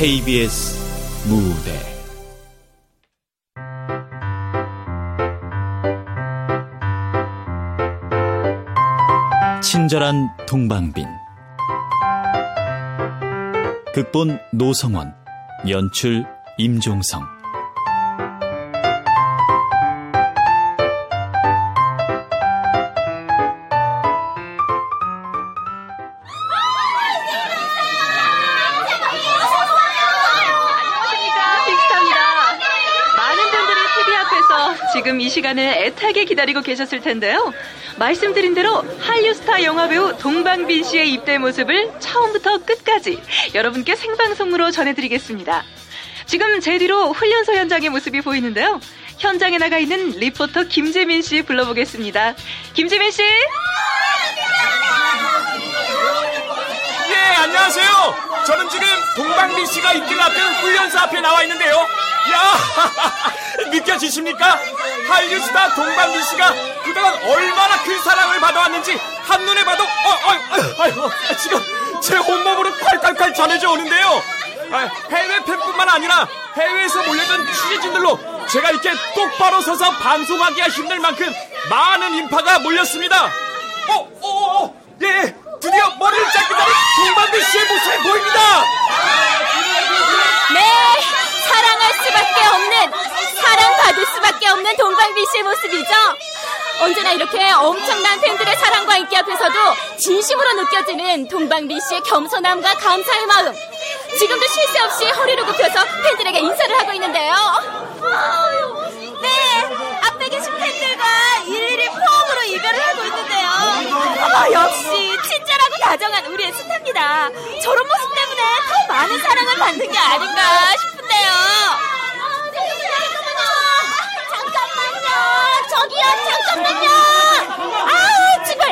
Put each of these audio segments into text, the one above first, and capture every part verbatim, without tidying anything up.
케이비에스 무대 친절한 동방빈 극본 노성원, 연출 임종성. 지금 이 시간을 애타게 기다리고 계셨을 텐데요. 말씀드린 대로 한류스타 영화배우 동방빈 씨의 입대 모습을 처음부터 끝까지 여러분께 생방송으로 전해드리겠습니다. 지금 제 뒤로 훈련소 현장의 모습이 보이는데요. 현장에 나가 있는 리포터 김재민 씨 불러보겠습니다. 김재민 씨! 네, 안녕하세요. 저는 지금 동방빈 씨가 입대를 앞둔 훈련소 앞에 나와 있는데요. 야, 느껴지십니까? 한류스타 동방빈 씨가 그동안 얼마나 큰 사랑을 받아왔는지 한눈에 봐도 어, 어, 아이고, 지금 제 온몸으로 칼칼칼 전해져 오는데요. 아, 해외 팬뿐만 아니라 해외에서 몰려든 취재진들로 제가 이렇게 똑바로 서서 방송하기가 힘들 만큼 많은 인파가 몰렸습니다. 어, 어, 어, 예, 드디어 머리를 짧게 다른 동방빈 씨의 모습이 보입니다. 네. 사랑할 수밖에 없는, 사랑받을 수밖에 없는 동방빈 씨의 모습이죠. 언제나 이렇게 엄청난 팬들의 사랑과 인기 앞에서도 진심으로 느껴지는 동방빈 씨의 겸손함과 감사의 마음. 지금도 쉴 새 없이 허리를 굽혀서 팬들에게 인사를 하고 있는데요. 네, 앞에 계신 팬들과 일일이 포옹으로 이별을 하고 있는데요. 어, 역시 친절하고 다정한 우리의 스타입니다. 저런 모습 때문에 더 많은 사랑을 받는 게 아닌가 싶어요. 잠깐만요, 저기요, 잠깐만요. 아우 정말,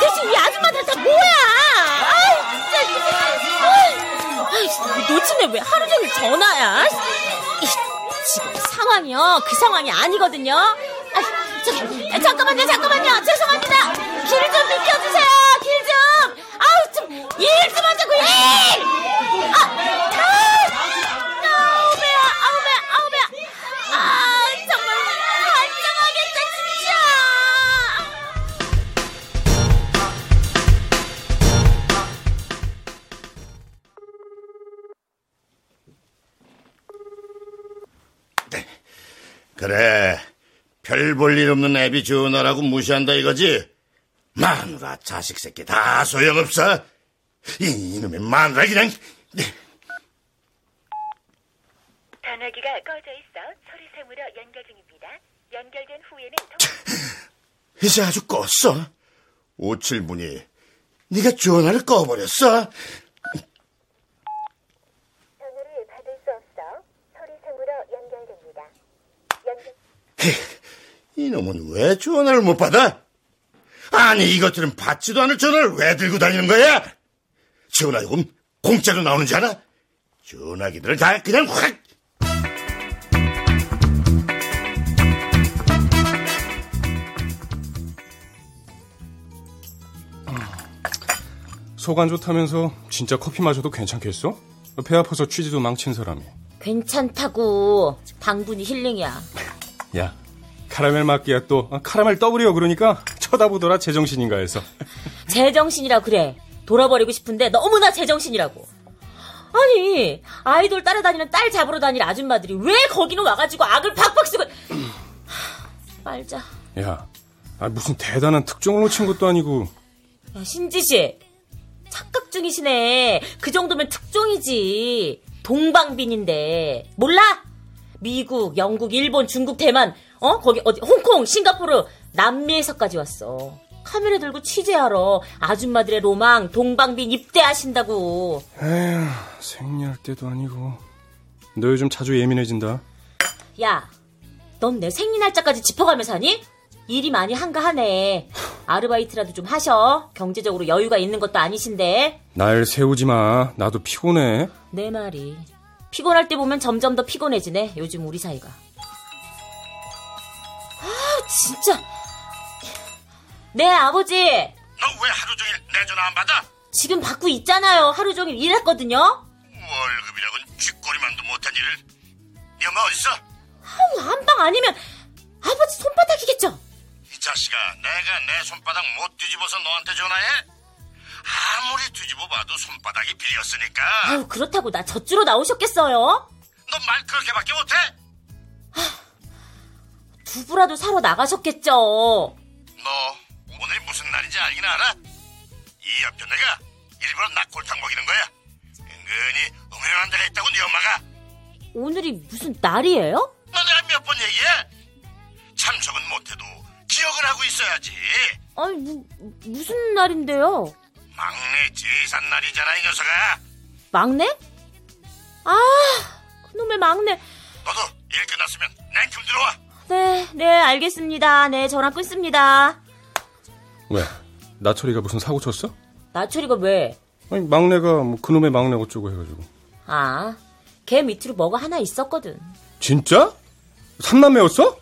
대신 이 아줌마들 다 뭐야? 아우 진짜 놓치네. 왜 하루 종일 전화야? 지금 상황이요, 그 상황이 아니거든요. 아, 저기, 잠깐만요, 잠깐만요. 죄송합니다. 길 좀 비켜주세요, 길 좀. 아우 좀 일 좀 하자고 일. 아, 다. 그래, 별 볼 일 없는 애비 전화라고 무시한다 이거지? 마누라 자식 새끼 다 소용없어. 이, 이놈의 마누라 그냥. 전화기가 꺼져 있어 소리 세무려 연결 중입니다. 연결된 후에는 통... 이제 아주 껐어. 오칠분이 네가 전화를 꺼버렸어. 이놈은 왜 전화를 못 받아? 아니, 이것들은 받지도 않을 전화를 왜 들고 다니는 거야? 전화요금 공짜로 나오는지 알아? 전화기들을 다 그냥 확. 속 안 좋다면서 진짜 커피 마셔도 괜찮겠어? 배 아파서 취지도 망친 사람이. 괜찮다고, 당분이 힐링이야. 야, 카라멜 마끼아또, 아, 카라멜 더블이요. 그러니까 쳐다보더라, 제정신인가 해서. 제정신이라 그래. 돌아버리고 싶은데 너무나 제정신이라고. 아니, 아이돌 따라다니는 딸 잡으러 다니는 아줌마들이 왜 거기는 와가지고 악을 박박 쓰고. 말자. 야, 아, 무슨 대단한 특종을 놓친 것도 아니고. 야, 신지씨, 착각 중이시네. 그 정도면 특종이지. 동방빈인데 몰라? 미국, 영국, 일본, 중국, 대만, 어? 거기 어디 홍콩, 싱가포르, 남미에서까지 왔어. 카메라 들고 취재하러. 아줌마들의 로망, 동방빈 입대하신다고. 에휴, 생리할 때도 아니고. 너 요즘 자주 예민해진다. 야, 넌 내 생리 날짜까지 짚어가면서 하니? 일이 많이 한가하네. 아르바이트라도 좀 하셔. 경제적으로 여유가 있는 것도 아니신데. 날 세우지 마. 나도 피곤해. 내 말이. 피곤할 때 보면 점점 더 피곤해지네, 요즘 우리 사이가. 아, 진짜. 네, 아버지. 너 왜 하루 종일 내 전화 안 받아? 지금 받고 있잖아요. 하루 종일 일했거든요. 월급이라곤 쥐 못한 일을? 네 엄마 어딨어? 아우, 안방 아니면 아버지 손바닥이겠죠? 이 자식아, 내가 내 손바닥 못 뒤집어서 너한테 전화해? 아무리 뒤집어봐도 손바닥이 빌렸으니까. 아우, 그렇다고 나 젖주로 나오셨겠어요? 넌 말 그렇게밖에 못해? 아, 두부라도 사러 나가셨겠죠? 너 오늘 무슨 날인지 알긴 알아? 이 옆에 내가 일부러 낙골탕 먹이는 거야. 은근히 음흉한 데가 있다고 네 엄마가. 오늘이 무슨 날이에요? 너 내가 몇 번 얘기해? 참석은 못해도 기억을 하고 있어야지. 아니 무, 무슨 날인데요? 막내 제산 날이잖아 이 녀석아. 막내? 아, 그놈의 막내. 너도 일 끝났으면 냉큼 들어와. 네, 네 알겠습니다. 네, 저랑 끊습니다. 왜? 나철이가 무슨 사고 쳤어? 나철이가 왜? 아니 막내가 뭐 그놈의 막내 어쩌고 해가지고. 아, 걔 밑으로 뭐가 하나 있었거든. 진짜? 삼남매였어?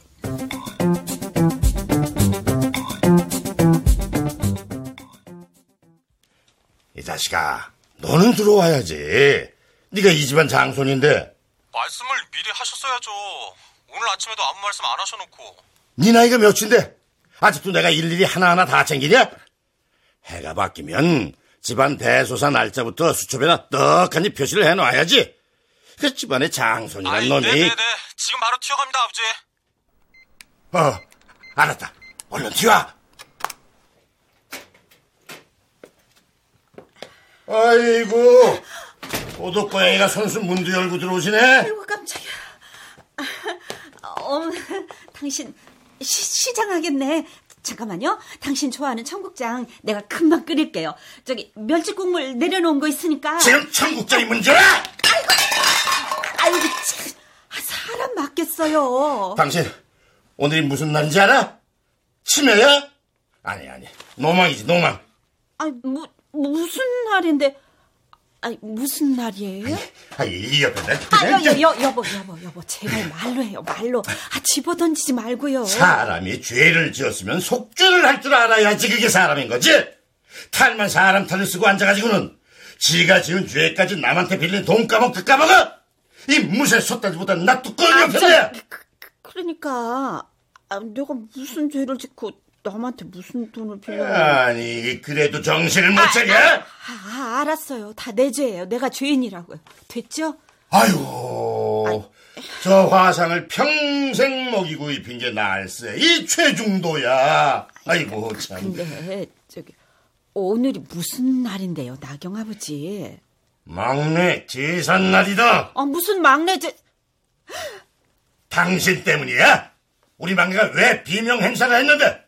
이 자식아, 너는 들어와야지. 네가 이 집안 장손인데. 말씀을 미리 하셨어야죠. 오늘 아침에도 아무 말씀 안 하셔놓고. 네 나이가 몇인데 아직도 내가 일일이 하나하나 다 챙기냐? 해가 바뀌면 집안 대소사 날짜부터 수첩에나 떡하니 표시를 해놔야지. 그 집안의 장손이란 놈이. 네네네, 지금 바로 튀어갑니다 아버지. 어, 알았다. 얼른 튀어. 아이고, 도둑고양이가 손수 문도 열고 들어오시네. 아이고, 깜짝이야. 어, 당신 시, 시장하겠네. 잠깐만요. 당신 좋아하는 청국장 내가 금방 끓일게요. 저기 멸치 국물 내려놓은 거 있으니까. 지금 청국장이 문제야? 아이고, 아이고, 사람 맞겠어요. 당신 오늘이 무슨 날인지 알아? 치매야? 아니 아니, 노망이지 노망. 아니 뭐 무슨 날인데? 아니 무슨 날이에요? 아니 이 여보, 아, 여, 여, 여보 여보 여보 제발 말로 해요, 말로. 아, 집어던지지 말고요. 사람이 죄를 지었으면 속죄를 할 줄 알아야지 그게 사람인 거지. 탈만 사람 탈을 쓰고 앉아가지고는 지가 지은 죄까지 남한테 빌린 돈 까먹고 까먹어. 이 무쇠 솥다지보다 낫도 끌려 편해. 그러니까 아, 내가 무슨 죄를 짓고 남한테 무슨 돈을 빌려. 아니 그래도 정신을 못 차려? 아, 아, 아, 알았어요. 다 내 죄예요. 내가 죄인이라고요. 됐죠? 아유, 저 화상을 평생 먹이고 입힌 게 날세 이 최중도야. 아이고 그, 참. 근데 저기 오늘이 무슨 날인데요, 나경 아버지? 막내 제산 날이다. 아, 무슨 막내 제... 당신 때문이야. 우리 막내가 왜 비명 행사를 했는데?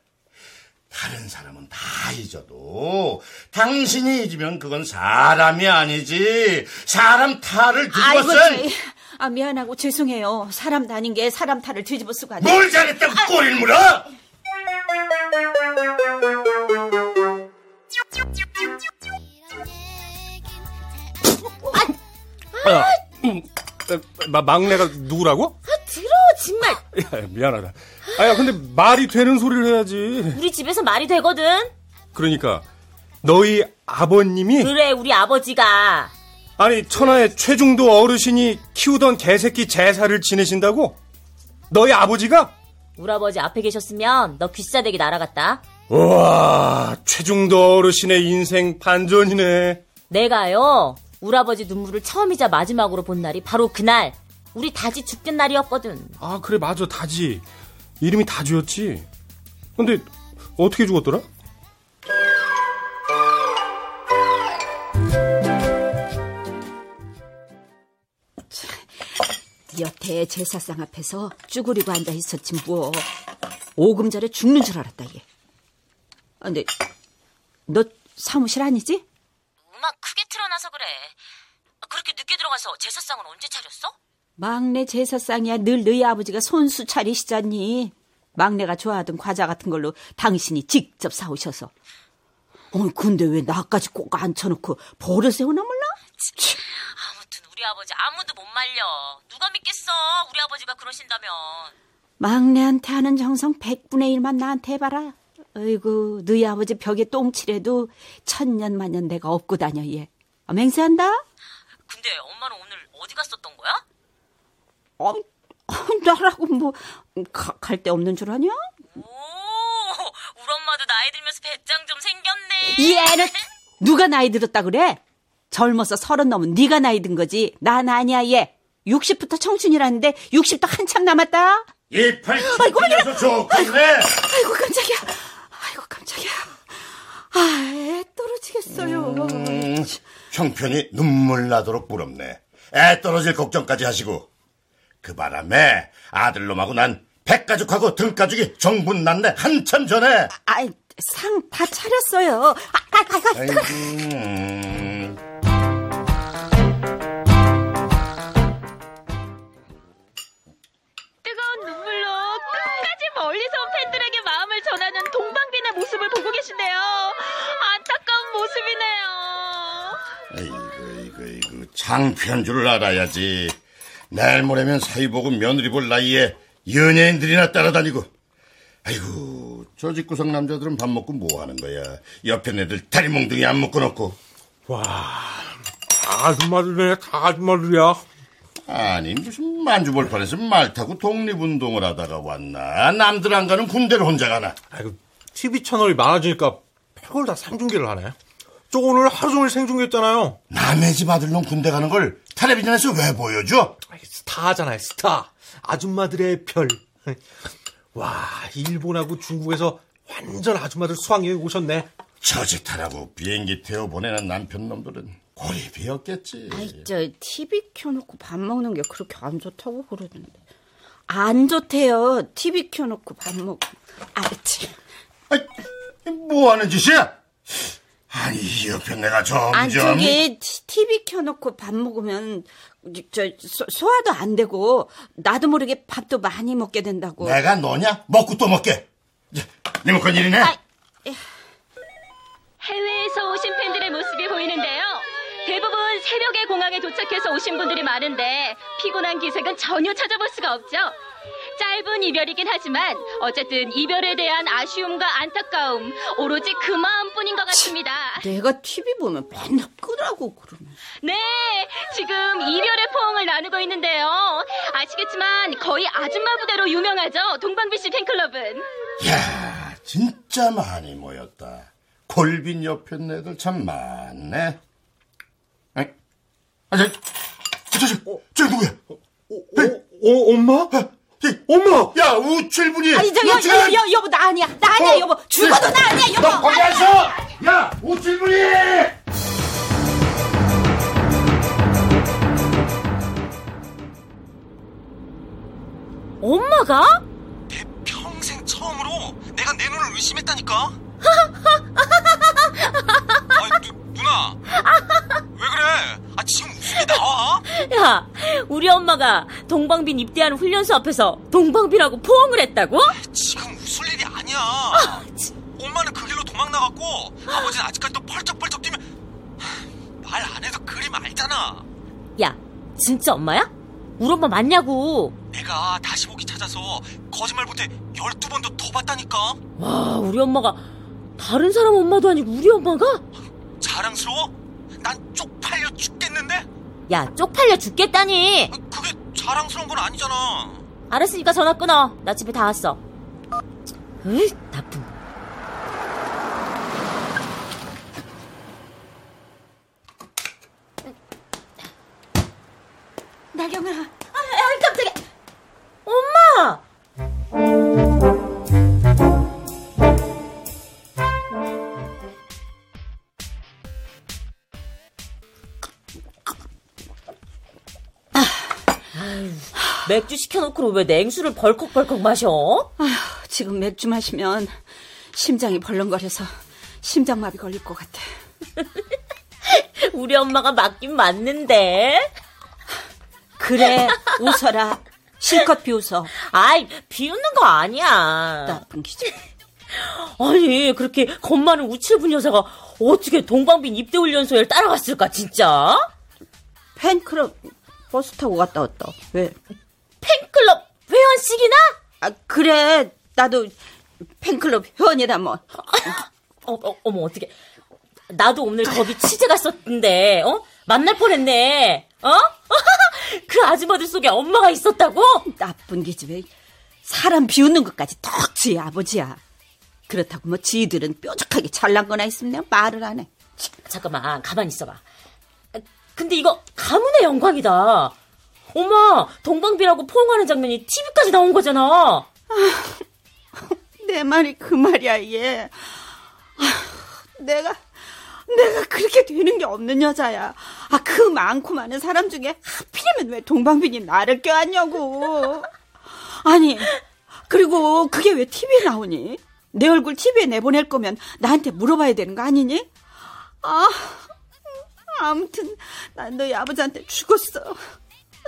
다른 사람은 다 잊어도 당신이 잊으면 그건 사람이 아니지. 사람 탈을 뒤집었어요. 아, 미안하고 죄송해요. 사람 다닌 게 사람 탈을 뒤집어 쓰고 아니야. 뭘 잘했다고 아, 꼬리를 물어? 아, 야, 마, 막내가 누구라고? 아, 들어 정말. 야, 미안하다. 아야, 근데 말이 되는 소리를 해야지. 우리 집에서 말이 되거든. 그러니까 너희 아버님이. 그래, 우리 아버지가. 아니 천하의 최중도 어르신이 키우던 개새끼 제사를 지내신다고? 너희 아버지가? 우리 아버지 앞에 계셨으면 너 귀싸대기 날아갔다. 우와, 최중도 어르신의 인생 반전이네. 내가요, 우리 아버지 눈물을 처음이자 마지막으로 본 날이 바로 그날. 우리 다지 죽던 날이었거든. 아, 그래 맞아, 다지. 이름이 다주였지. 근데 어떻게 죽었더라? 여태 제사상 앞에서 쭈그리고 앉아 있었지 뭐. 오금절에 죽는 줄 알았다 얘. 아, 근데 너 사무실 아니지? 음악 크게 틀어놔서 그래. 그렇게 늦게 들어가서 제사상은 언제 차렸어? 막내 제사상이야 늘 너희 아버지가 손수 차리시잖니. 막내가 좋아하던 과자 같은 걸로 당신이 직접 사오셔서. 아니 근데 왜 나까지 꼭 앉혀놓고 버릇에 오나 몰라? 치. 아무튼 우리 아버지 아무도 못 말려. 누가 믿겠어, 우리 아버지가 그러신다면. 막내한테 하는 정성 백분의 일만 나한테 해봐라. 어이구, 너희 아버지 벽에 똥칠해도 천년만년 내가 업고 다녀 얘. 아, 맹세한다? 근데 엄마는 오늘 어디 갔었던 거야? 어, 나라고 뭐 갈 데 없는 줄 아냐? 오, 우리 엄마도 나이 들면서 배짱 좀 생겼네. 얘는 누가 나이 들었다 그래? 젊어서 서른 넘은 네가 나이 든 거지. 난 아니야 얘. 육십부터 청춘이라는데 육십도 한참 남았다. 이팔 아이고 좋겠네. 아이고 깜짝이야. 아이고 깜짝이야. 아, 애 떨어지겠어요. 음, 형편이 눈물 나도록 부럽네. 애 떨어질 걱정까지 하시고. 그 바람에 아들놈하고 난 백가죽하고 등가죽이 정분났네. 한참 전에. 아, 상 다 차렸어요. 아, 아, 아, 아이고. 음. 뜨거운 눈물로 끝까지 멀리서 온 팬들에게 마음을 전하는 동방빈의 모습을 보고 계시네요. 안타까운 모습이네요. 아이고, 아이고, 아이고. 창피한 줄 알아야지. 내일 모레면 사위보고 며느리 볼 나이에 연예인들이나 따라다니고. 아이고, 저 집구석 남자들은 밥 먹고 뭐 하는 거야. 옆에 애들 다리 몽둥이 안 묶어놓고. 와, 다 아줌마들이네, 다 아줌마들이야. 아니, 무슨 만주벌판에서 말 타고 독립운동을 하다가 왔나. 남들 안 가는 군대를 혼자 가나. 아이고, 티비 채널이 많아지니까 별걸 다 생중계를 하네. 저 오늘 하루 종일 생중계했잖아요. 남의 집 아들놈 군대 가는 걸 텔레비전에서 왜 보여줘? 스타잖아요, 스타. 아줌마들의 별. 와, 일본하고 중국에서 완전 아줌마들 수학여행 오셨네. 저짓하라고 비행기 태워 보내는 남편 놈들은 고립이었겠지. 아이, 저 티비 켜놓고 밥 먹는 게 그렇게 안 좋다고 그러던데. 안 좋대요. 티비 켜놓고 밥 먹고. 알지? 아이, 뭐 하는 짓이야? 아니, 옆에 내가 점점. 아니, 저기 티비 켜놓고 밥 먹으면 저 소, 소화도 안 되고 나도 모르게 밥도 많이 먹게 된다고. 내가 너냐? 먹고 또 먹게. 리모컨 일이네. 아, 해외에서 오신 팬들의 모습이 보이는데요. 대부분 새벽에 공항에 도착해서 오신 분들이 많은데 피곤한 기색은 전혀 찾아볼 수가 없죠. 짧은 이별이긴 하지만 어쨌든 이별에 대한 아쉬움과 안타까움, 오로지 그 마음뿐인 것 같습니다. 내가 티비 보면 맨날 끄라고 그러면. 네, 지금 이별의 포옹을 나누고 있는데요. 아시겠지만 거의 아줌마 부대로 유명하죠, 동방빈씨 팬클럽은. 이야, 진짜 많이 모였다. 골빈 옆에 애들 참 많네. 아니, 아니, 저, 저, 저, 저 누구야? 어, 엄마? 엄마! 야, 우출분이! 아니, 저, 우출분. 여, 여, 여, 여보, 나 아니야. 나 아니야, 어? 여보. 죽어도 네. 나 아니야, 여보. 너 거기 앉아! 야, 우출분이! 엄마가? 내 평생 처음으로 내가 내 눈을 의심했다니까? 아이, 누, 누나! 왜 그래? 아, 지금 웃음이 나와? 야, 우리 엄마가 동방빈 입대하는 훈련소 앞에서 동방빈하고 포옹을 했다고? 지금 웃을 일이 아니야. 아, 지... 엄마는 그 길로 도망 나갔고 아버지는 아직까지도 펄쩍펄쩍 뛰면 말 안 해도 그림 알잖아. 야, 진짜 엄마야? 우리 엄마 맞냐고. 내가 다시 보기 찾아서 거짓말 못해 열두 번도 더 봤다니까. 와, 우리 엄마가 다른 사람 엄마도 아니고 우리 엄마가? 자랑스러워? 난 쪽팔려 죽겠는데? 야, 쪽팔려 죽겠다니. 그게 자랑스러운 건 아니잖아. 알았으니까 전화 끊어. 나 집에 다 왔어. 으이, 나쁜. 나경아. 아, 아, 깜짝이야. 엄마! 맥주 시켜놓고 왜 냉수를 벌컥벌컥 마셔? 아휴, 지금 맥주 마시면 심장이 벌렁거려서 심장마비 걸릴 것 같아. 우리 엄마가 맞긴 맞는데. 그래, 웃어라. 실컷 비웃어. 아이, 비웃는 거 아니야. 나쁜 기질. 아니, 그렇게 겁 많은 우칠분 여사가 어떻게 동방빈 입대훈련소에 따라갔을까 진짜? 팬클럽 버스 타고 갔다 왔다. 왜? 팬클럽 회원식이나? 아, 그래, 나도 팬클럽 회원이다 뭐. 어, 어, 어머, 어떡해. 나도 오늘 거기 취재 갔었는데, 어? 만날 뻔했네. 어? 그 아줌마들 속에 엄마가 있었다고? 나쁜 기집애. 사람 비웃는 것까지 덕지 아버지야. 그렇다고 뭐 지들은 뾰족하게 잘난 거나 있으면 내가 말을 안 해. 잠깐만 가만히 있어봐. 근데 이거 가문의 영광이다. 엄마 동방빈하고 포옹하는 장면이 티비까지 나온 거잖아. 아, 내 말이 그 말이야 얘. 아, 내가 내가 그렇게 되는 게 없는 여자야. 아, 그 많고 많은 사람 중에 하필이면 왜 동방빈이 나를 껴안냐고. 아니 그리고 그게 왜 티비에 나오니? 내 얼굴 티비에 내보낼 거면 나한테 물어봐야 되는 거 아니니? 아, 아무튼 난 너희 아버지한테 죽었어.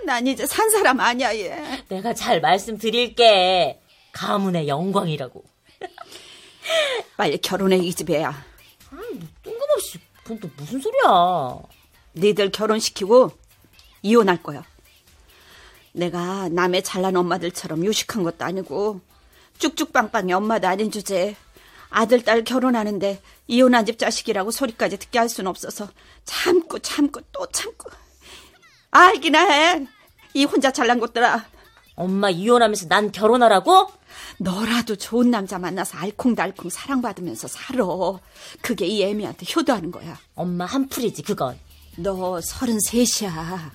난 이제 산 사람 아니야 얘. 내가 잘 말씀드릴게. 가문의 영광이라고. 빨리 결혼해 이 집애야. 음, 뜬금없이 그건 또 무슨 소리야. 니들 결혼시키고 이혼할 거야. 내가 남의 잘난 엄마들처럼 유식한 것도 아니고 쭉쭉빵빵이 엄마도 아닌 주제에 아들 딸 결혼하는데 이혼한 집 자식이라고 소리까지 듣게 할 순 없어서 참고 참고 또 참고 알기나 해. 이 혼자 잘난 것들아. 엄마 이혼하면서 난 결혼하라고? 너라도 좋은 남자 만나서 알콩달콩 사랑받으면서 살아. 그게 이 애미한테 효도하는 거야. 엄마 한풀이지 그건. 너 서른셋이야.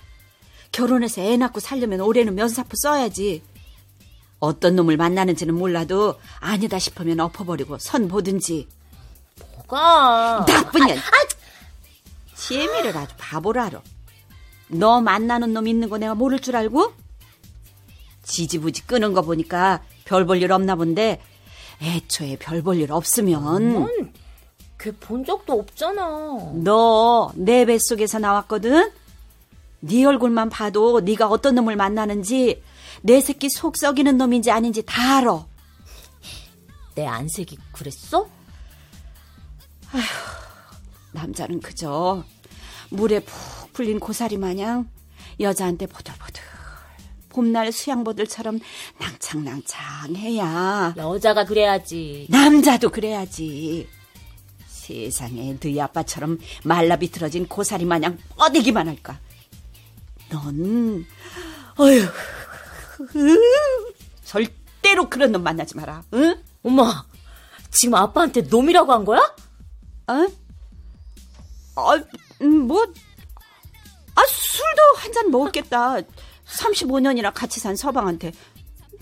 결혼해서 애 낳고 살려면 올해는 면사포 써야지. 어떤 놈을 만나는지는 몰라도 아니다 싶으면 엎어버리고 선 보든지. 뭐가? 나쁜 년. 아, 아. 지혜미를 아주 바보로 알아. 너 만나는 놈 있는 거 내가 모를 줄 알고? 지지부지 끄는 거 보니까 별 볼 일 없나 본데 애초에 별 볼 일 없으면. 걔 본 적도 없잖아. 너 내 뱃속에서 나왔거든? 네 얼굴만 봐도 네가 어떤 놈을 만나는지 내 새끼 속 썩이는 놈인지 아닌지 다 알아. 내 안색이 그랬어? 아휴, 남자는 그저 물에 푹 풀린 고사리 마냥 여자한테 보들보들 봄날 수양보들처럼 낭창낭창해야. 여자가 그래야지. 남자도 그래야지. 세상에 너희 아빠처럼 말라비틀어진 고사리 마냥 뻗이기만 할까. 넌 어휴 절대로 그런 놈 만나지 마라. 응? 엄마 지금 아빠한테 놈이라고 한 거야? 어? 아, 뭐? 아, 술도 한 잔 먹었겠다. 삼십오 년이나 같이 산 서방한테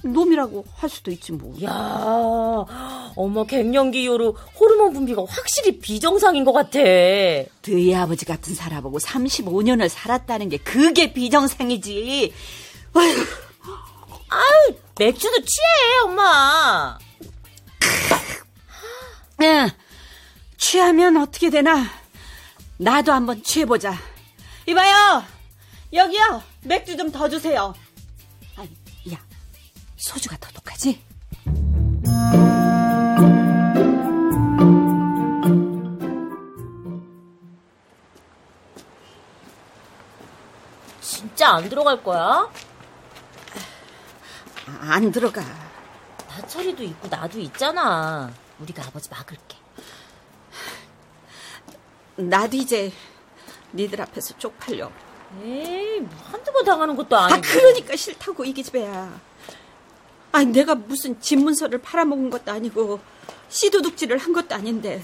놈이라고 할 수도 있지 뭐. 야, 어머 갱년기 이후로 호르몬 분비가 확실히 비정상인 것 같아. 너희 아버지 같은 사람하고 삼십오 년을 살았다는 게 그게 비정상이지. 어휴. 아유, 맥주도 취해, 엄마. 응, 취하면 어떻게 되나? 나도 한번 취해보자. 이봐요, 여기요, 맥주 좀 더 주세요. 아니, 야, 소주가 더 독하지? 진짜 안 들어갈 거야? 안 들어가. 나철이도 있고 나도 있잖아. 우리가 아버지 막을게. 나도 이제 니들 앞에서 쪽팔려. 에이, 뭐 한두 번 당하는 것도 아니고. 아, 그러니까 싫다고 이 기집애야. 아니 내가 무슨 집문서를 팔아먹은 것도 아니고 씨도둑질을 한 것도 아닌데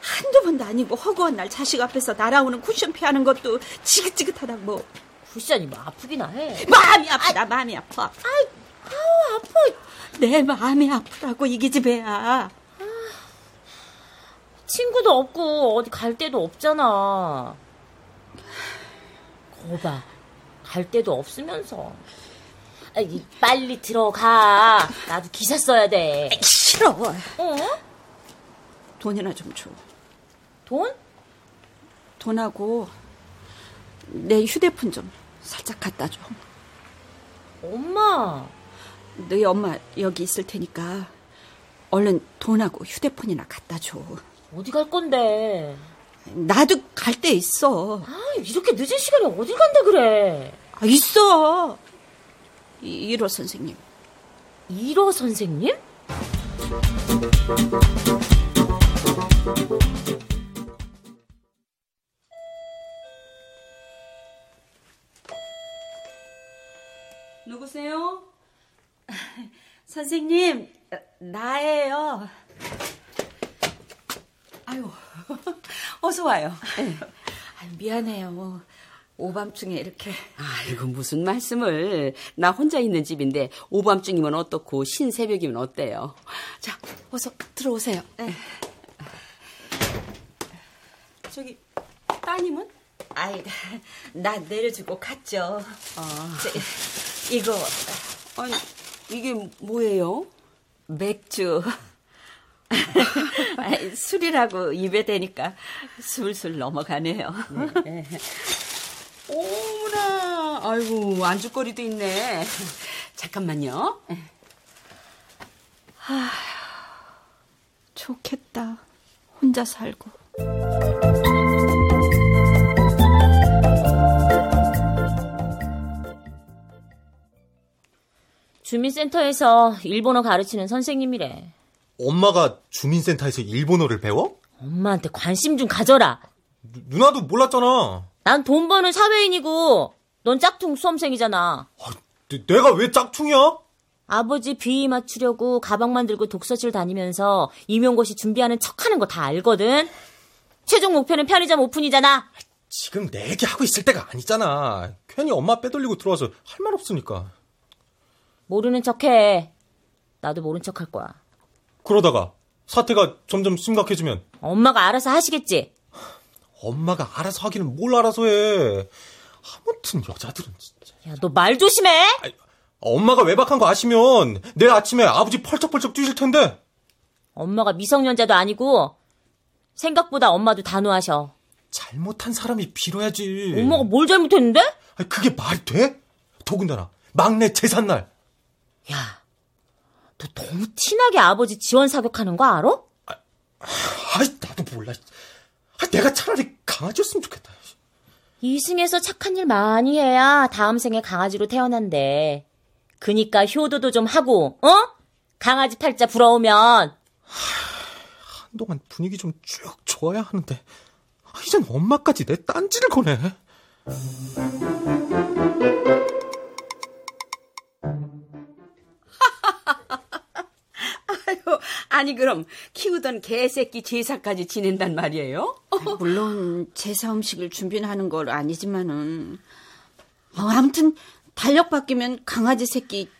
한두 번도 아니고 허구한 날 자식 앞에서 날아오는 쿠션 피하는 것도 지긋지긋하다고. 뭐. 쿠션이 뭐 아프기나 해. 마음이 아프다. 아, 마음이 아파. 아이. 아우 아파. 내 마음이 아프다고 이 기집애야. 친구도 없고 어디 갈 데도 없잖아. 거봐 갈 데도 없으면서. 아이, 빨리 들어가. 나도 기사 써야 돼. 아이, 싫어. 어? 돈이나 좀 줘. 돈? 돈하고 내 휴대폰 좀 살짝 갖다 줘. 엄마. 너희 엄마 여기 있을 테니까 얼른 돈하고 휴대폰이나 갖다 줘. 어디 갈 건데? 나도 갈 데 있어. 아, 이렇게 늦은 시간에 어디 간다 그래? 아, 있어. 일호 선생님. 일호 선생님? 여보세요? 선생님, 나예요. 아유, 어서 와요. 네. 아유, 미안해요. 오밤중에 이렇게. 아이고, 무슨 말씀을. 나 혼자 있는 집인데 오밤중이면 어떻고 신새벽이면 어때요. 자, 어서 들어오세요. 네. 저기, 따님은? 아이, 나 내려주고 갔죠. 아. 저, 이거. 아니, 이게 뭐예요? 맥주. 아니, 술이라고 입에 대니까 술술 넘어가네요. 네. 오나, 아이고, 안주거리도 있네. 잠깐만요. 아휴, 좋겠다. 혼자 살고. 주민센터에서 일본어 가르치는 선생님이래. 엄마가 주민센터에서 일본어를 배워? 엄마한테 관심 좀 가져라. 누, 누나도 몰랐잖아. 난 돈 버는 사회인이고 넌 짝퉁 수험생이잖아. 아, 내, 내가 왜 짝퉁이야? 아버지 비위 맞추려고 가방만 들고 독서실 다니면서 임용고시 준비하는 척하는 거 다 알거든. 최종 목표는 편의점 오픈이잖아. 지금 내 얘기하고 있을 때가 아니잖아. 괜히 엄마 빼돌리고 들어와서 할 말 없으니까. 모르는 척해. 나도 모른 척할 거야. 그러다가 사태가 점점 심각해지면? 엄마가 알아서 하시겠지. 엄마가 알아서 하기는 뭘 알아서 해. 아무튼 여자들은 진짜. 야, 너 말 조심해. 아니, 엄마가 외박한 거 아시면 내일 아침에 아버지 펄쩍펄쩍 뛰실 텐데. 엄마가 미성년자도 아니고 생각보다 엄마도 단호하셔. 잘못한 사람이 빌어야지. 엄마가 뭘 잘못했는데? 아니, 그게 말이 돼? 더군다나 막내 재산날. 야, 너 너무 티나게 아버지 지원 사격하는 거 알아? 아, 아이, 나도 몰라. 내가 차라리 강아지였으면 좋겠다. 이승에서 착한 일 많이 해야 다음 생에 강아지로 태어난대. 그니까 효도도 좀 하고, 어? 강아지 팔자 부러우면. 하, 한동안 분위기 좀 쭉 좋아야 하는데 이젠 엄마까지 내 딴지를 거네. 아니, 그럼 키우던 개새끼 제사까지 지낸단 말이에요? 물론 제사 음식을 준비하는 건 아니지만은 어, 아무튼 달력 바뀌면 강아지 새끼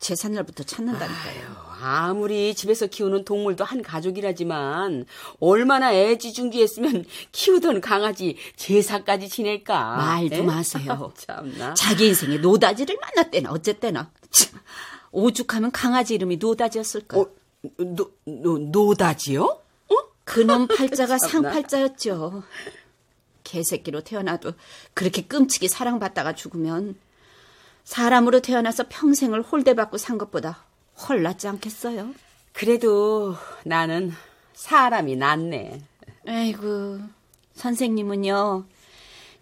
제사날부터 찾는다니까요. 아무리 집에서 키우는 동물도 한 가족이라지만 얼마나 애지중지했으면 키우던 강아지 제사까지 지낼까. 말도 네? 마세요. 참나. 자기 인생에 노다지를 만났대나 어쨌대나. 참, 오죽하면 강아지 이름이 노다지였을까. 어? 노, 노, 노다지요? 어? 그놈 팔자가 상팔자였죠. 개새끼로 태어나도 그렇게 끔찍이 사랑받다가 죽으면 사람으로 태어나서 평생을 홀대받고 산 것보다 훨 낫지 않겠어요? 그래도 나는 사람이 낫네. 에이구, 선생님은요,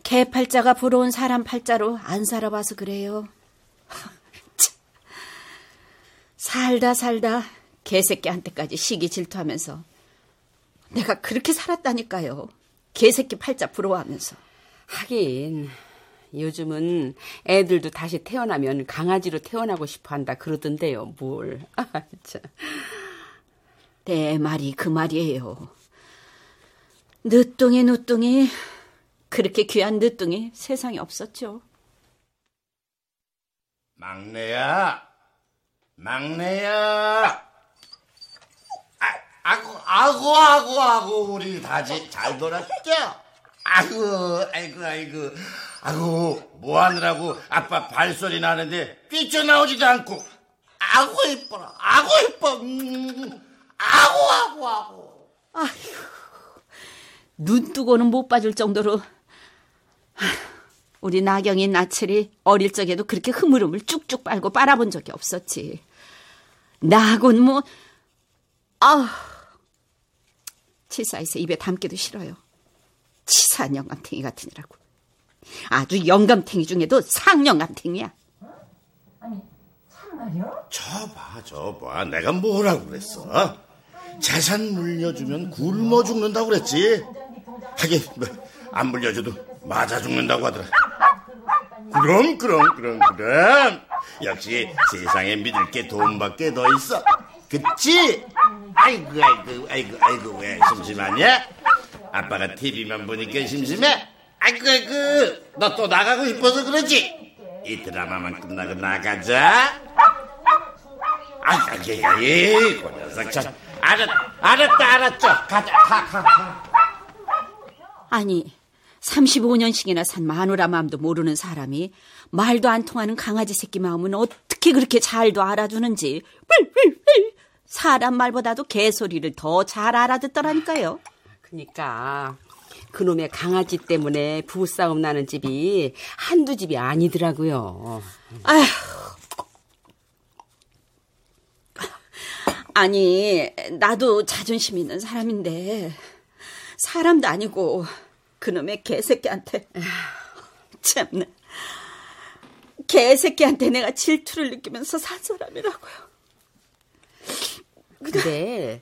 개 팔자가 부러운 사람 팔자로 안 살아봐서 그래요. 살다 살다 개새끼한테까지 시기 질투하면서 내가 그렇게 살았다니까요. 개새끼 팔자 부러워하면서. 하긴 요즘은 애들도 다시 태어나면 강아지로 태어나고 싶어한다 그러던데요. 뭘. 내 말이 그 말이에요. 늦둥이 늦둥이 그렇게 귀한 늦둥이 세상에 없었죠. 막내야, 막내야. 아구, 아구, 아구, 아구, 우리 다지 잘 놀았죠? 아구, 아이고, 아이고, 아구, 뭐 하느라고 아빠 발소리 나는데 뛰쳐나오지도 않고. 아구, 이뻐라, 아구, 이뻐. 음, 아구, 아구, 아구. 아휴, 눈 뜨고는 못 봐줄 정도로. 우리 나경이, 나철이 어릴 적에도 그렇게 흐물흐물 쭉쭉 빨고 빨아본 적이 없었지. 나하고는 뭐, 아 치사해서 입에 담기도 싫어요. 치사한 영감탱이 같으니라고. 아주 영감탱이 중에도 상영감탱이야. 아니, 참말이요? 저봐, 저봐. 내가 뭐라고 그랬어? 재산 물려주면 굶어 죽는다고 그랬지. 하긴 안 물려줘도 맞아 죽는다고 하더라. 그럼, 그럼, 그럼, 그럼. 역시 세상에 믿을 게 돈밖에 더 있어. 그치? 아이고 아이고 아이고 아이고 왜 심심하냐? 아빠가 티비만 보니까 심심해? 아이고 아이고 너 또 나가고 싶어서 그러지? 이 드라마만 끝나고 나가자. 아이고 아이고 그 녀석 참. 알았, 알았다 알았죠. 가자 가 가 가. 아니 삼십오 년씩이나 산 마누라 마음도 모르는 사람이 말도 안 통하는 강아지 새끼 마음은 어떻게 그렇게 잘도 알아주는지. 사람 말보다도 개소리를 더 잘 알아듣더라니까요. 그러니까 그놈의 강아지 때문에 부부싸움 나는 집이 한두 집이 아니더라고요. 아휴, 아니 나도 자존심 있는 사람인데 사람도 아니고 그놈의 개새끼한테 참나 개새끼한테 내가 질투를 느끼면서 산 사람이라고요. 근데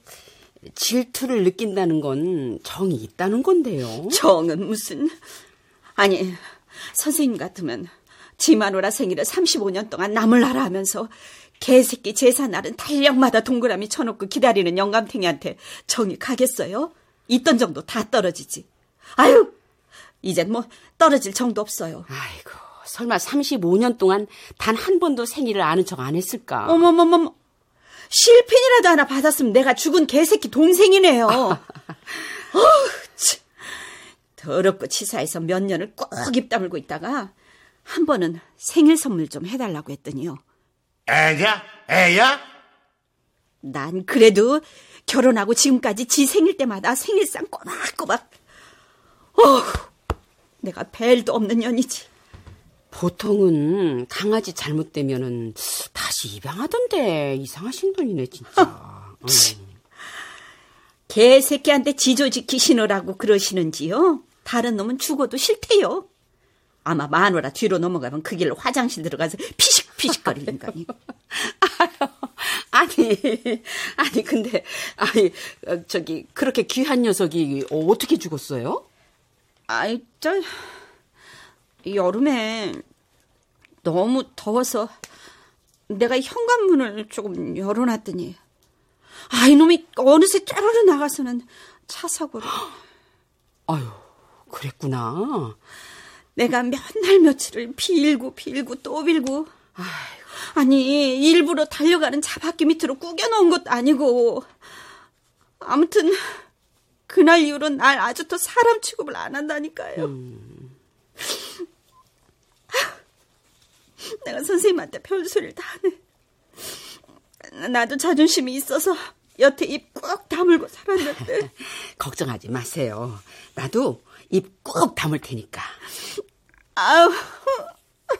질투를 느낀다는 건 정이 있다는 건데요. 정은 무슨. 아니 선생님 같으면 지마노라 생일을 삼십오 년 동안 남을 하라 하면서 개새끼 제사날은 달력마다 동그라미 쳐놓고 기다리는 영감탱이한테 정이 가겠어요? 있던 정도 다 떨어지지. 아유, 이젠 뭐 떨어질 정도 없어요. 아이고, 설마 삼십오 년 동안 단 한 번도 생일을 아는 척 안 했을까? 어머머머머, 실핀이라도 하나 받았으면 내가 죽은 개새끼 동생이네요. 어우, 참. 더럽고 치사해서 몇 년을 꼭 입 다물고 있다가 한 번은 생일 선물 좀 해달라고 했더니요. 애야? 애야? 난 그래도 결혼하고 지금까지 지 생일 때마다 생일상 꼬박꼬박. 어우, 내가 벨도 없는 년이지. 보통은 강아지 잘못되면은 다시 입양하던데 이상하신 분이네 진짜. 어, 음. 개새끼한테 지조지키시느라고 그러시는지요? 다른 놈은 죽어도 싫대요. 아마 마누라 뒤로 넘어가면 그 길로 화장실 들어가서 피식피식거리는 인간이. 아니, 아니 근데 아니 저기 그렇게 귀한 녀석이 어떻게 죽었어요? 아이, 저 여름에 너무 더워서 내가 현관문을 조금 열어놨더니 아, 이놈이 어느새 쪼르르 나가서는 차 사고를. 아유, 그랬구나. 내가 몇 날 며칠을 빌고 빌고 또 빌고. 아이고. 아니 일부러 달려가는 차바퀴 밑으로 구겨놓은 것도 아니고. 아무튼 그날 이후로 날 아주 더 사람 취급을 안 한다니까요. 음. 내가 선생님한테 별소리를 다 하네. 나도 자존심이 있어서 여태 입 꾹 다물고 살았는데. 걱정하지 마세요. 나도 입 꾹 담을 테니까. 아우,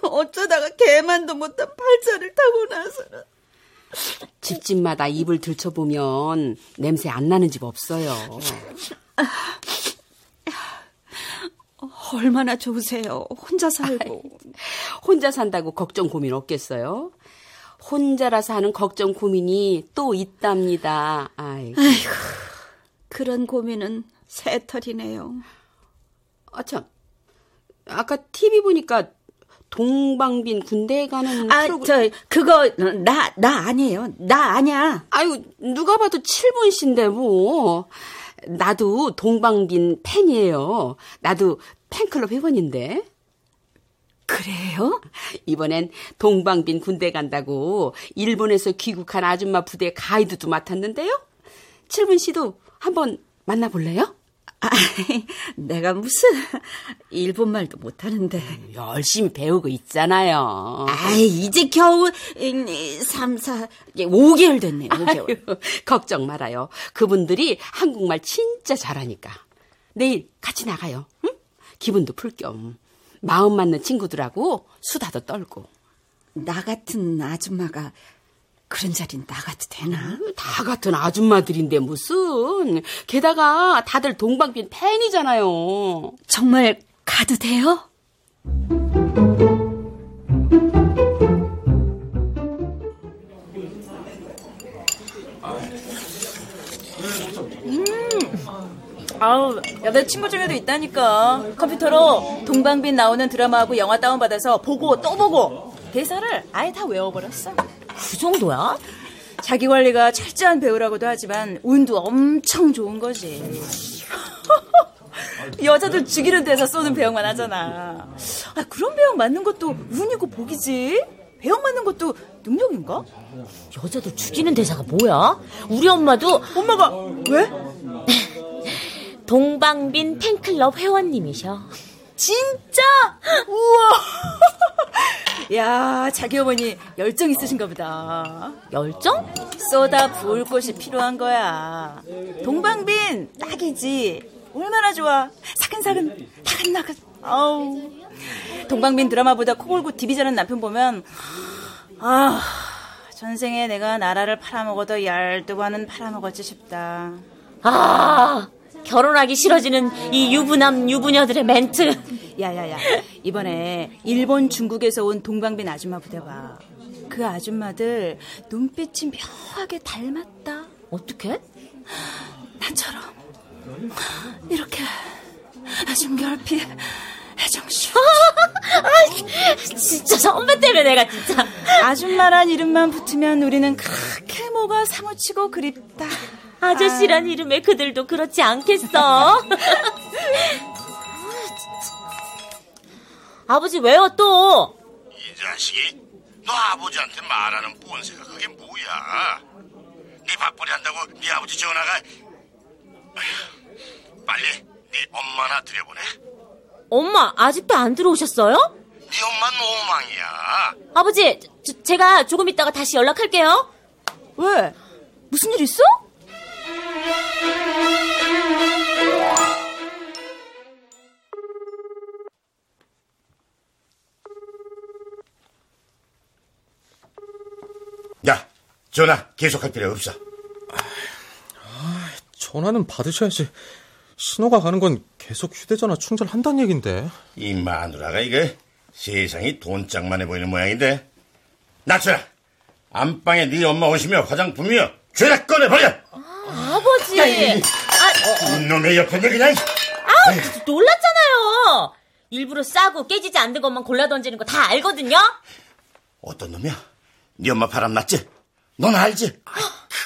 어쩌다가 개만도 못한 팔자를 타고 나서는. 집집마다 입을 들춰보면 냄새 안 나는 집 없어요. 얼마나 좋으세요. 혼자 살고. 혼자 산다고 걱정 고민 없겠어요? 혼자라서 하는 걱정 고민이 또 있답니다. 아이고, 아이고 그런 고민은 새털이네요. 아, 참. 아까 티비 보니까 동방빈 군대에 가는 아, 프로그램. 저 그거 나, 나 아니에요. 나 아니야. 아유, 누가 봐도 칠 분 씨인데 뭐. 나도 동방빈 팬이에요. 나도 팬클럽 회원인데. 그래요? 이번엔 동방빈 군대 간다고 일본에서 귀국한 아줌마 부대 가이드도 맡았는데요. 칠 분 씨도 한번 만나볼래요? 아니, 내가 무슨 일본 말도 못하는데. 열심히 배우고 있잖아요. 아이, 이제 겨우 삼, 사, 오 개월 됐네. 오 개월. 아유, 걱정 말아요. 그분들이 한국말 진짜 잘하니까. 내일 같이 나가요. 응? 기분도 풀 겸 마음 맞는 친구들하고 수다도 떨고. 나 같은 아줌마가 그런 자린 나가도 되나? 다 같은 아줌마들인데 무슨. 게다가 다들 동방빈 팬이잖아요. 정말 가도 돼요? 아우, 야, 내 친구 중에도 있다니까. 컴퓨터로 동방빈 나오는 드라마하고 영화 다운받아서 보고 또 보고 대사를 아예 다 외워버렸어. 그 정도야? 자기 관리가 철저한 배우라고도 하지만 운도 엄청 좋은 거지. 여자들 죽이는 데서 쏘는 배역만 하잖아. 아, 그런 배역 맞는 것도 운이고 복이지. 배역 맞는 것도 능력인가? 여자들 죽이는 대사가 뭐야? 우리 엄마도. 엄마가 왜? 동방빈 팬클럽 회원님이셔. 진짜? 우와. 야, 자기 어머니 열정 있으신가 보다. 열정? 쏟아 부을 곳이 필요한 거야. 동방빈 딱이지. 얼마나 좋아. 사근사근 나긋나긋. 아우, 동방빈 드라마보다 코골고 디비 자는 남편 보면 아, 전생에 내가 나라를 팔아먹어도 열두 번은 팔아먹었지 싶다. 아, 결혼하기 싫어지는 이 유부남 유부녀들의 멘트. 야야야, 이번에 일본 중국에서 온 동방빈 아줌마 부대 봐. 그 아줌마들 눈빛이 묘하게 닮았다. 어떻게? 난처럼 이렇게 중결피 애정쇼. 진짜 선배 때문에 내가 진짜. 아줌마란 이름만 붙으면 우리는 그렇게 뭐가 사무치고 그립다. 아저씨란 아. 이름에 그들도 그렇지 않겠어. 아버지 왜요 또? 이 자식이 너 아버지한테 말하는 뻔세가 그게 뭐야? 네 밥벌이 한다고 네 아버지 전화가. 빨리 네 엄마나 들여보내. 엄마 아직도 안 들어오셨어요? 네 엄마는 오망이야. 아버지, 저, 제가 조금 있다가 다시 연락할게요. 왜? 무슨 일 있어? 야, 전화 계속할 필요 없어. 아, 전화는 받으셔야지. 신호가 가는 건 계속 휴대전화 충전한다는 얘긴데. 이 마누라가 이게 세상이 돈짝만해 보이는 모양인데. 나철아, 안방에 네 엄마 옷이며 화장품이며 죄다 꺼내버려. 아, 아버지. 아이, 아, 이놈의 옆에 내 그냥. 아우, 놀랐잖아요. 일부러 싸고 깨지지 않는 것만 골라 던지는 거 다 알거든요. 어떤 놈이야? 네 엄마 바람 났지? 넌 알지?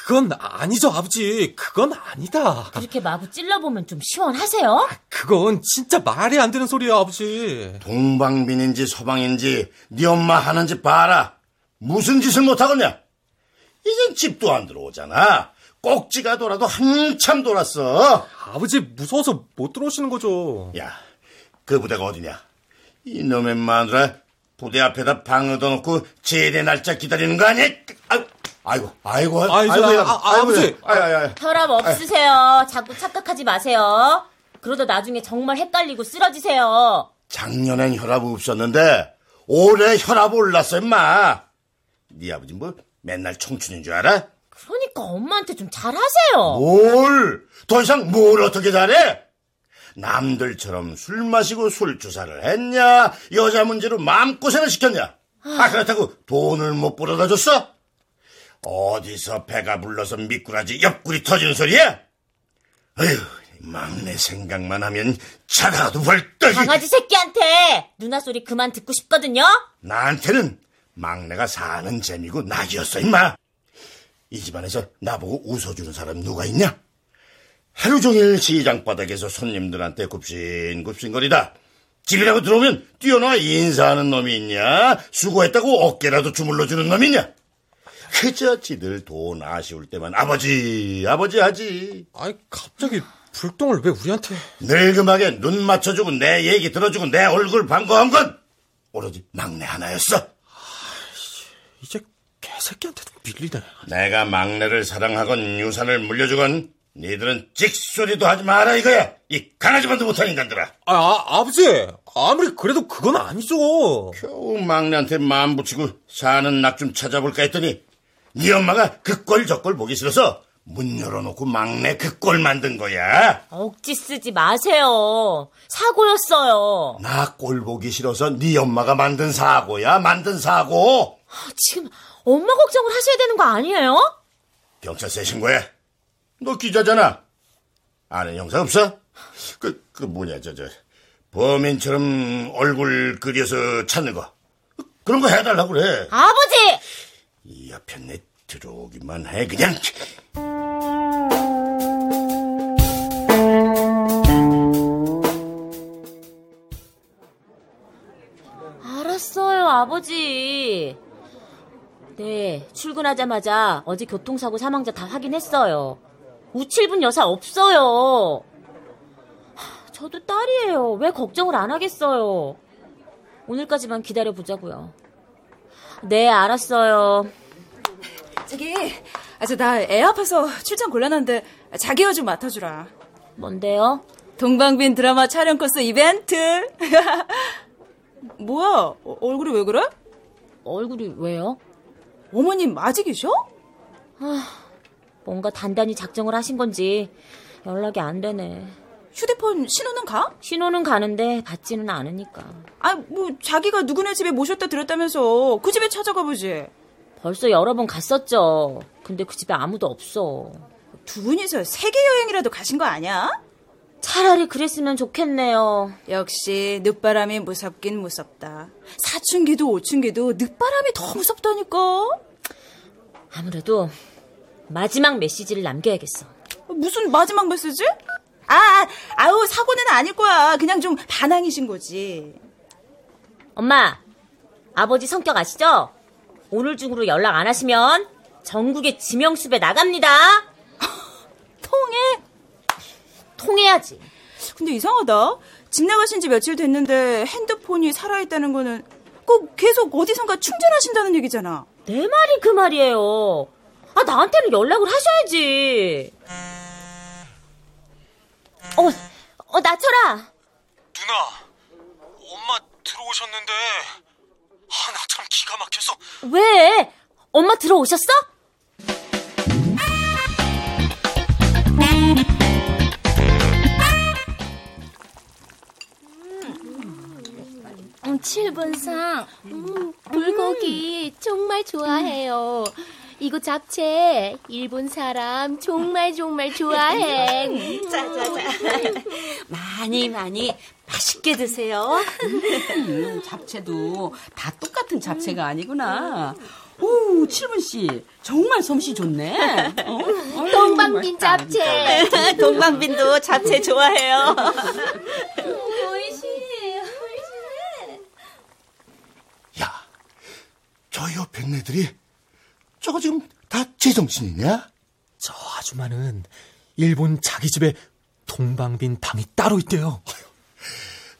그건 아니죠, 아버지. 그건 아니다. 그렇게 마구 찔러보면 좀 시원하세요? 그건 진짜 말이 안 되는 소리야, 아버지. 동방빈인지 서방인지 네 엄마 하는지 봐라. 무슨 짓을 못하겠냐? 이젠 집도 안 들어오잖아. 꼭지가 돌아도 한참 돌았어. 아버지, 무서워서 못 들어오시는 거죠. 야, 그 부대가 어디냐? 이놈의 마누라 부대 앞에다 방 얻어놓고 제대 날짜 기다리는 거 아니야? 아유. 아이고, 아이고, 아이고, 아이고, 아이고, 아, 아이고, 아버지. 아이고, 혈압 없으세요. 아이고. 자꾸 착각하지 마세요. 그러다 나중에 정말 헷갈리고 쓰러지세요. 작년엔 혈압 없었는데 올해 혈압 올랐어, 인마. 네 아버지 뭐 맨날 청춘인 줄 알아? 그러니까 엄마한테 좀 잘하세요. 뭘, 더 이상 뭘 어떻게 잘해? 남들처럼 술 마시고 술주사를 했냐? 여자 문제로 마음고생을 시켰냐? 아, 아 그렇다고 돈을 못 벌어다 줬어? 어디서 배가 불러서 미꾸라지 옆구리 터지는 소리야? 어휴, 막내 생각만 하면 자가도 벌떡이. 강아지 새끼한테 누나 소리 그만 듣고 싶거든요. 나한테는 막내가 사는 재미고 낙이었어, 임마. 이 집안에서 나보고 웃어주는 사람 누가 있냐? 하루 종일 시장 바닥에서 손님들한테 굽신굽신거리다 집이라고 들어오면 뛰어나와 인사하는 놈이 있냐? 수고했다고 어깨라도 주물러주는 놈이 있냐? 그저 지들 돈 아쉬울 때만 아버지 아버지 하지. 아니, 갑자기 불똥을 왜 우리한테. 늙음하게 눈 맞춰주고 내 얘기 들어주고 내 얼굴 반가운 건 오로지 막내 하나였어. 아이씨, 이제 개새끼한테도 밀리네. 내가 막내를 사랑하건 유산을 물려주건 니들은 찍소리도 하지 마라 이거야. 이 강아지만도 못한 인간들아. 아, 아, 아버지, 아무리 그래도 그건 아니죠. 겨우 막내한테 마음 붙이고 사는 낙 좀 찾아볼까 했더니 네 엄마가 그 꼴 저 꼴 보기 싫어서 문 열어놓고 막내 그 꼴 만든 거야. 억지 쓰지 마세요. 사고였어요. 나 꼴 보기 싫어서 네 엄마가 만든 사고야. 만든 사고. 아, 지금 엄마 걱정을 하셔야 되는 거 아니에요? 경찰서에 신고해. 너 기자잖아. 아는 영상 없어? 그, 그 뭐냐, 저, 저 범인처럼 얼굴 그려서 찾는 거. 그런 거 해달라고 그래. 아버지! 이 앞에 내 들어오기만 해 그냥. 알았어요, 아버지. 네, 출근하자마자 어제 교통사고 사망자 다 확인했어요. 우칠분 여사 없어요. 저도 딸이에요. 왜 걱정을 안 하겠어요. 오늘까지만 기다려보자고요. 네, 알았어요. 자기, 아, 저 나 애 아파서 출장 곤란한데 자기가 좀 맡아주라. 뭔데요? 동방빈 드라마 촬영 코스 이벤트. 뭐야, 어, 얼굴이 왜 그래? 얼굴이 왜요? 어머님 아직이셔? 아, 뭔가 단단히 작정을 하신 건지 연락이 안 되네. 휴대폰 신호는 가? 신호는 가는데 받지는 않으니까. 아, 뭐 자기가 누구네 집에 모셨다 들었다면서 그 집에 찾아가 보지. 벌써 여러 번 갔었죠. 근데 그 집에 아무도 없어. 두 분이서 세계 여행이라도 가신 거 아니야? 차라리 그랬으면 좋겠네요. 역시 늦바람이 무섭긴 무섭다. 사춘기도 오춘기도 늦바람이 더 무섭다니까. 아무래도 마지막 메시지를 남겨야겠어. 무슨 마지막 메시지? 아, 아우, 사고는 아닐 거야. 그냥 좀 반항이신 거지. 엄마, 아버지 성격 아시죠? 오늘 중으로 연락 안 하시면 전국의 지명수배 나갑니다. 통해? 통해야지. 근데 이상하다. 집 나가신 지 며칠 됐는데 핸드폰이 살아있다는 거는 꼭 계속 어디선가 충전하신다는 얘기잖아. 내 말이 그 말이에요. 아, 나한테는 연락을 하셔야지. 어, 어, 나철아. 누나, 엄마 들어오셨는데. 아, 나 참 기가 막혀서. 왜? 엄마 들어오셨어? 칠분상 음, 불고기 음. 정말 좋아해요. 이거 잡채 일본 사람 정말 정말 좋아해. 자자자. 많이 많이 맛있게 드세요. 음, 잡채도 다 똑같은 잡채가 아니구나. 오, 칠분 씨 정말 솜씨 좋네. 어? 동방빈 잡채. 동방빈도 잡채 좋아해요. 저 옆에 애들이 저거 지금 다 제정신이냐? 저 아줌마는 일본 자기 집에 동방빈 방이 따로 있대요.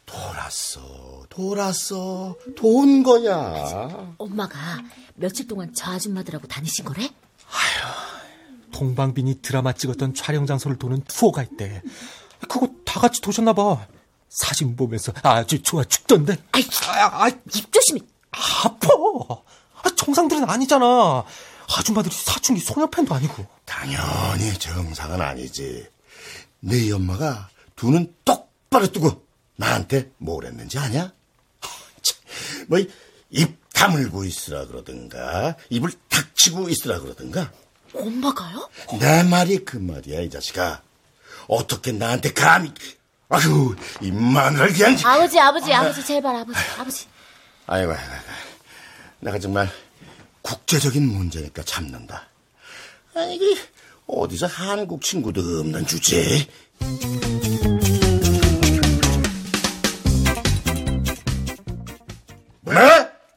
돌았어, 돌았어, 돈 거야. 아, 엄마가 며칠 동안 저 아줌마들하고 다니신 거래? 아휴, 동방빈이 드라마 찍었던 촬영 장소를 도는 투어가 있대. 그거 다 같이 도셨나 봐. 사진 보면서 아주 좋아 죽던데. 아이, 아, 아, 입 조심히. 아파. 아, 정상들은 아니잖아. 아줌마들이 사춘기 소녀팬도 아니고. 당연히 정상은 아니지. 네 엄마가 두 눈 똑바로 뜨고 나한테 뭘 했는지 아냐? 뭐 입 다물고 있으라 그러든가 입을 닥치고 있으라 그러든가. 엄마가요? 내 말이 그 말이야, 이 자식아. 어떻게 나한테 감히. 아휴, 이 마늘을 그냥. 아버지, 아버지, 아, 아버지, 제발 아버지, 아버지. 아이고, 아이고, 아이고. 내가 정말 국제적인 문제니까 참는다. 아니, 어디서 한국 친구도 없는 주제. 뭐?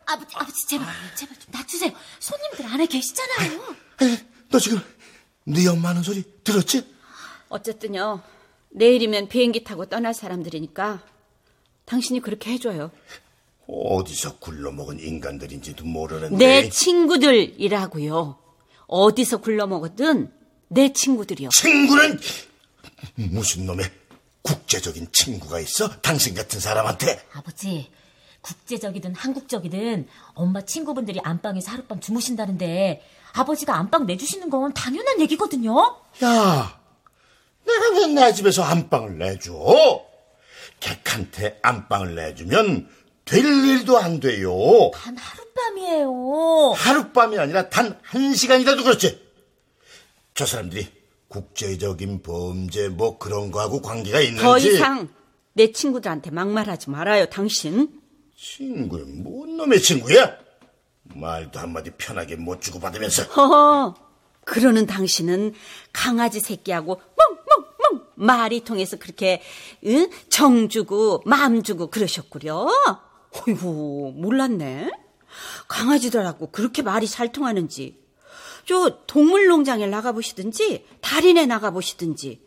아버지, 아버지, 제발, 제발 좀 낮추세요. 손님들 안에 계시잖아요. 아니, 너 지금 네 엄마 하는 소리 들었지? 어쨌든요, 내일이면 비행기 타고 떠날 사람들이니까 당신이 그렇게 해줘요. 어디서 굴러먹은 인간들인지도 모르는데. 내 친구들이라고요. 어디서 굴러먹었든 내 친구들이요. 친구는 무슨 놈의 국제적인 친구가 있어? 당신 같은 사람한테. 아버지, 국제적이든 한국적이든 엄마 친구분들이 안방에서 하룻밤 주무신다는데 아버지가 안방 내주시는 건 당연한 얘기거든요. 야, 내가 왜 내 집에서 안방을 내줘? 객한테 안방을 내주면 될 일도 안 돼요. 단 하룻밤이에요. 하룻밤이 아니라 단 한 시간이라도 그렇지. 저 사람들이 국제적인 범죄 뭐 그런 거하고 관계가 있는지. 더 이상 내 친구들한테 막말하지 말아요, 당신. 친구야? 뭔 놈의 친구야? 말도 한마디 편하게 못 주고받으면서. 허허, 그러는 당신은 강아지 새끼하고 멍멍멍 말이 통해서 그렇게 응? 정 주고 마음 주고 그러셨구려. 어이구, 몰랐네. 강아지들하고 그렇게 말이 잘 통하는지. 저 동물농장에 나가보시든지 달인에 나가보시든지.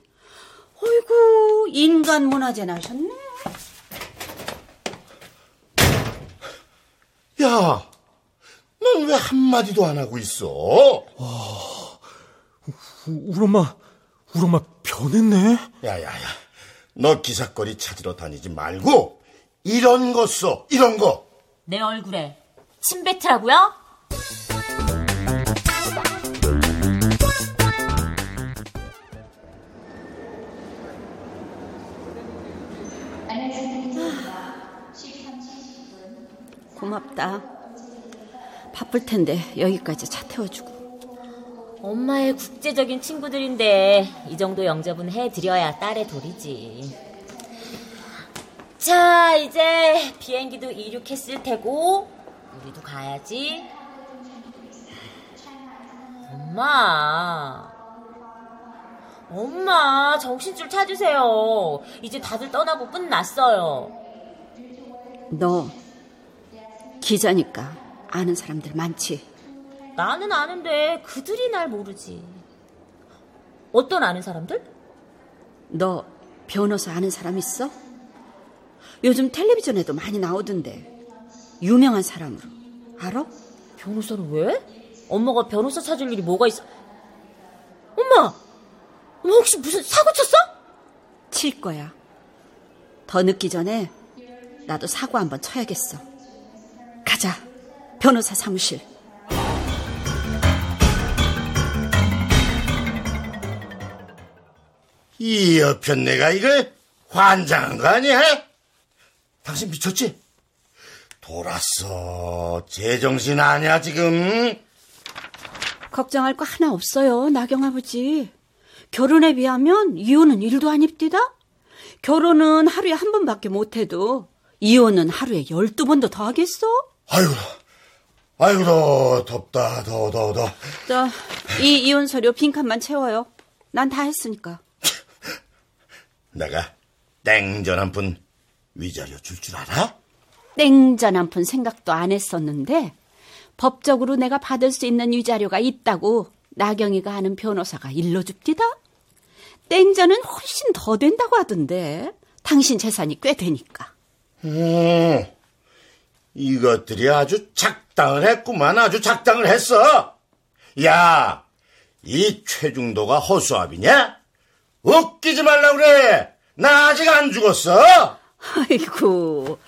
어이구, 인간문화재 나셨네. 야, 넌 왜 한마디도 안 하고 있어? 와, 우리 엄마, 우리 엄마 변했네. 야야야, 너 기사거리 찾으러 다니지 말고 이런 거 써, 이런 거. 내 얼굴에 침 뱉으라고요? 고맙다. 바쁠 텐데 여기까지 차 태워주고. 엄마의 국제적인 친구들인데 이 정도 영접은 해드려야 딸의 도리지. 자, 이제 비행기도 이륙했을 테고 우리도 가야지. 엄마, 엄마 정신줄 찾으세요. 이제 다들 떠나고 끝났어요. 너 기자니까 아는 사람들 많지? 나는 아는데 그들이 날 모르지. 어떤 아는 사람들? 너 변호사 아는 사람 있어? 요즘 텔레비전에도 많이 나오던데. 유명한 사람으로. 알아? 변호사는 왜? 엄마가 변호사 찾을 일이 뭐가 있어? 엄마! 엄마 혹시 무슨 사고 쳤어? 칠 거야. 더 늦기 전에 나도 사고 한번 쳐야겠어. 가자, 변호사 사무실. 이 여편 내가 이걸 환장한 거 아니야? 당신 미쳤지? 돌았어. 제정신 아니야 지금. 걱정할 거 하나 없어요, 나경 아버지. 결혼에 비하면 이혼은 일도 아닙디다. 결혼은 하루에 한 번밖에 못해도 이혼은 하루에 열두 번도 더 하겠어? 아이고, 아이고, 더워, 덥다, 더워, 더워, 더워. 자, 이 이혼 서류 빈칸만 채워요. 난 다 했으니까. 내가 땡전 한 푼 위자료 줄 줄 알아? 땡전 한 푼 생각도 안 했었는데 법적으로 내가 받을 수 있는 위자료가 있다고 나경이가 아는 변호사가 일러줍디다. 땡전은 훨씬 더 된다고 하던데. 당신 재산이 꽤 되니까. 음... 이것들이 아주 작당을 했구만. 아주 작당을 했어. 야, 이 최중도가 허수아비냐? 웃기지 말라고 그래. 나 아직 안 죽었어. 아이고,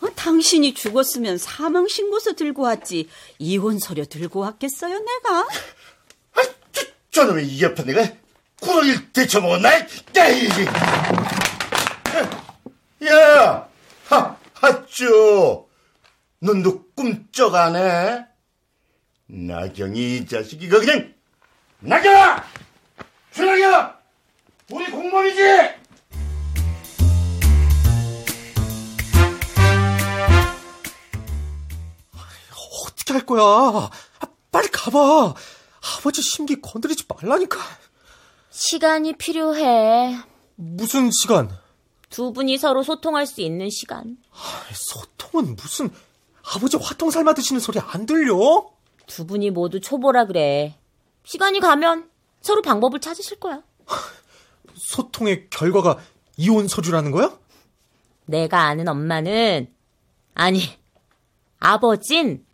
어, 당신이 죽었으면 사망신고서 들고 왔지 이혼 서류 들고 왔겠어요 내가? 아, 저, 저놈의 이 옆에 내가 구렁이를 데쳐먹었나? 야, 하, 하쭈, 눈도 꿈쩍 안 해. 나경이 이 자식이 이거 그냥. 나경아! 준하경아! 우리 공범이지! 어떻게 할 거야? 빨리 가봐. 아버지 심기 건드리지 말라니까. 시간이 필요해. 무슨 시간? 두 분이 서로 소통할 수 있는 시간. 소통은 무슨... 아버지 화통 삶아 드시는 소리 안 들려? 두 분이 모두 초보라 그래. 시간이 가면 서로 방법을 찾으실 거야. 소통의 결과가 이혼 서류라는 거야? 내가 아는 엄마는, 아니, 아버진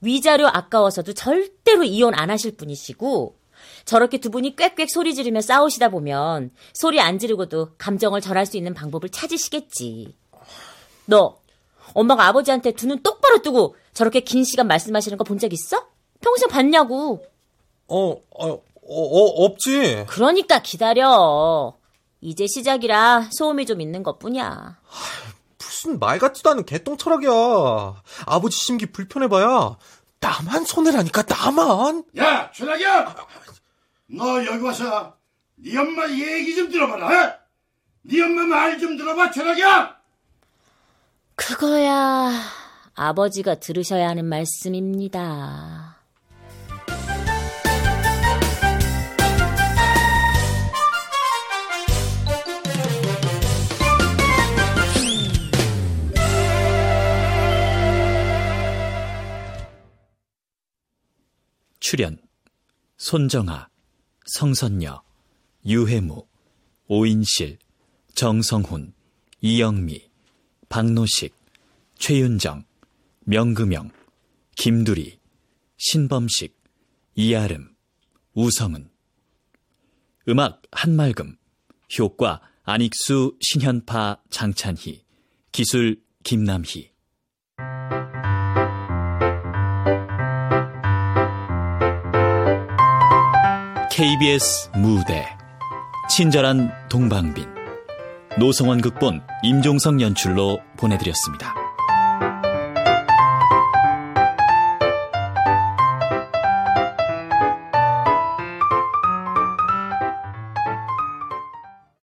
위자료 아까워서도 절대로 이혼 안 하실 분이시고, 저렇게 두 분이 꽥꽥 소리 지르며 싸우시다 보면 소리 안 지르고도 감정을 절할 수 있는 방법을 찾으시겠지. 너, 엄마가 아버지한테 두 눈 똑바로 뜨고 저렇게 긴 시간 말씀하시는 거 본 적 있어? 평생 봤냐고. 어, 어, 어, 어, 없지. 그러니까 기다려. 이제 시작이라 소음이 좀 있는 것뿐이야. 무슨 말 같지도 않은 개똥 철학이야. 아버지 심기 불편해봐야 나만 손해라니까, 나만. 야, 준하기야, 너 여기 와서 네 엄마 얘기 좀 들어봐라. 네 엄마 말 좀 들어봐, 준하기야. 그거야 아버지가 들으셔야 하는 말씀입니다. 출연 손정아, 성선녀, 유혜무, 오인실, 정성훈, 이영미, 박노식, 최윤정, 명금영, 김두리, 신범식, 이아름, 우성은. 음악 한맑음, 효과 안익수, 신현파, 장찬희, 기술 김남희. 케이비에스 무대, 친절한 동방빈, 노성원 극본, 임종성 연출로 보내드렸습니다.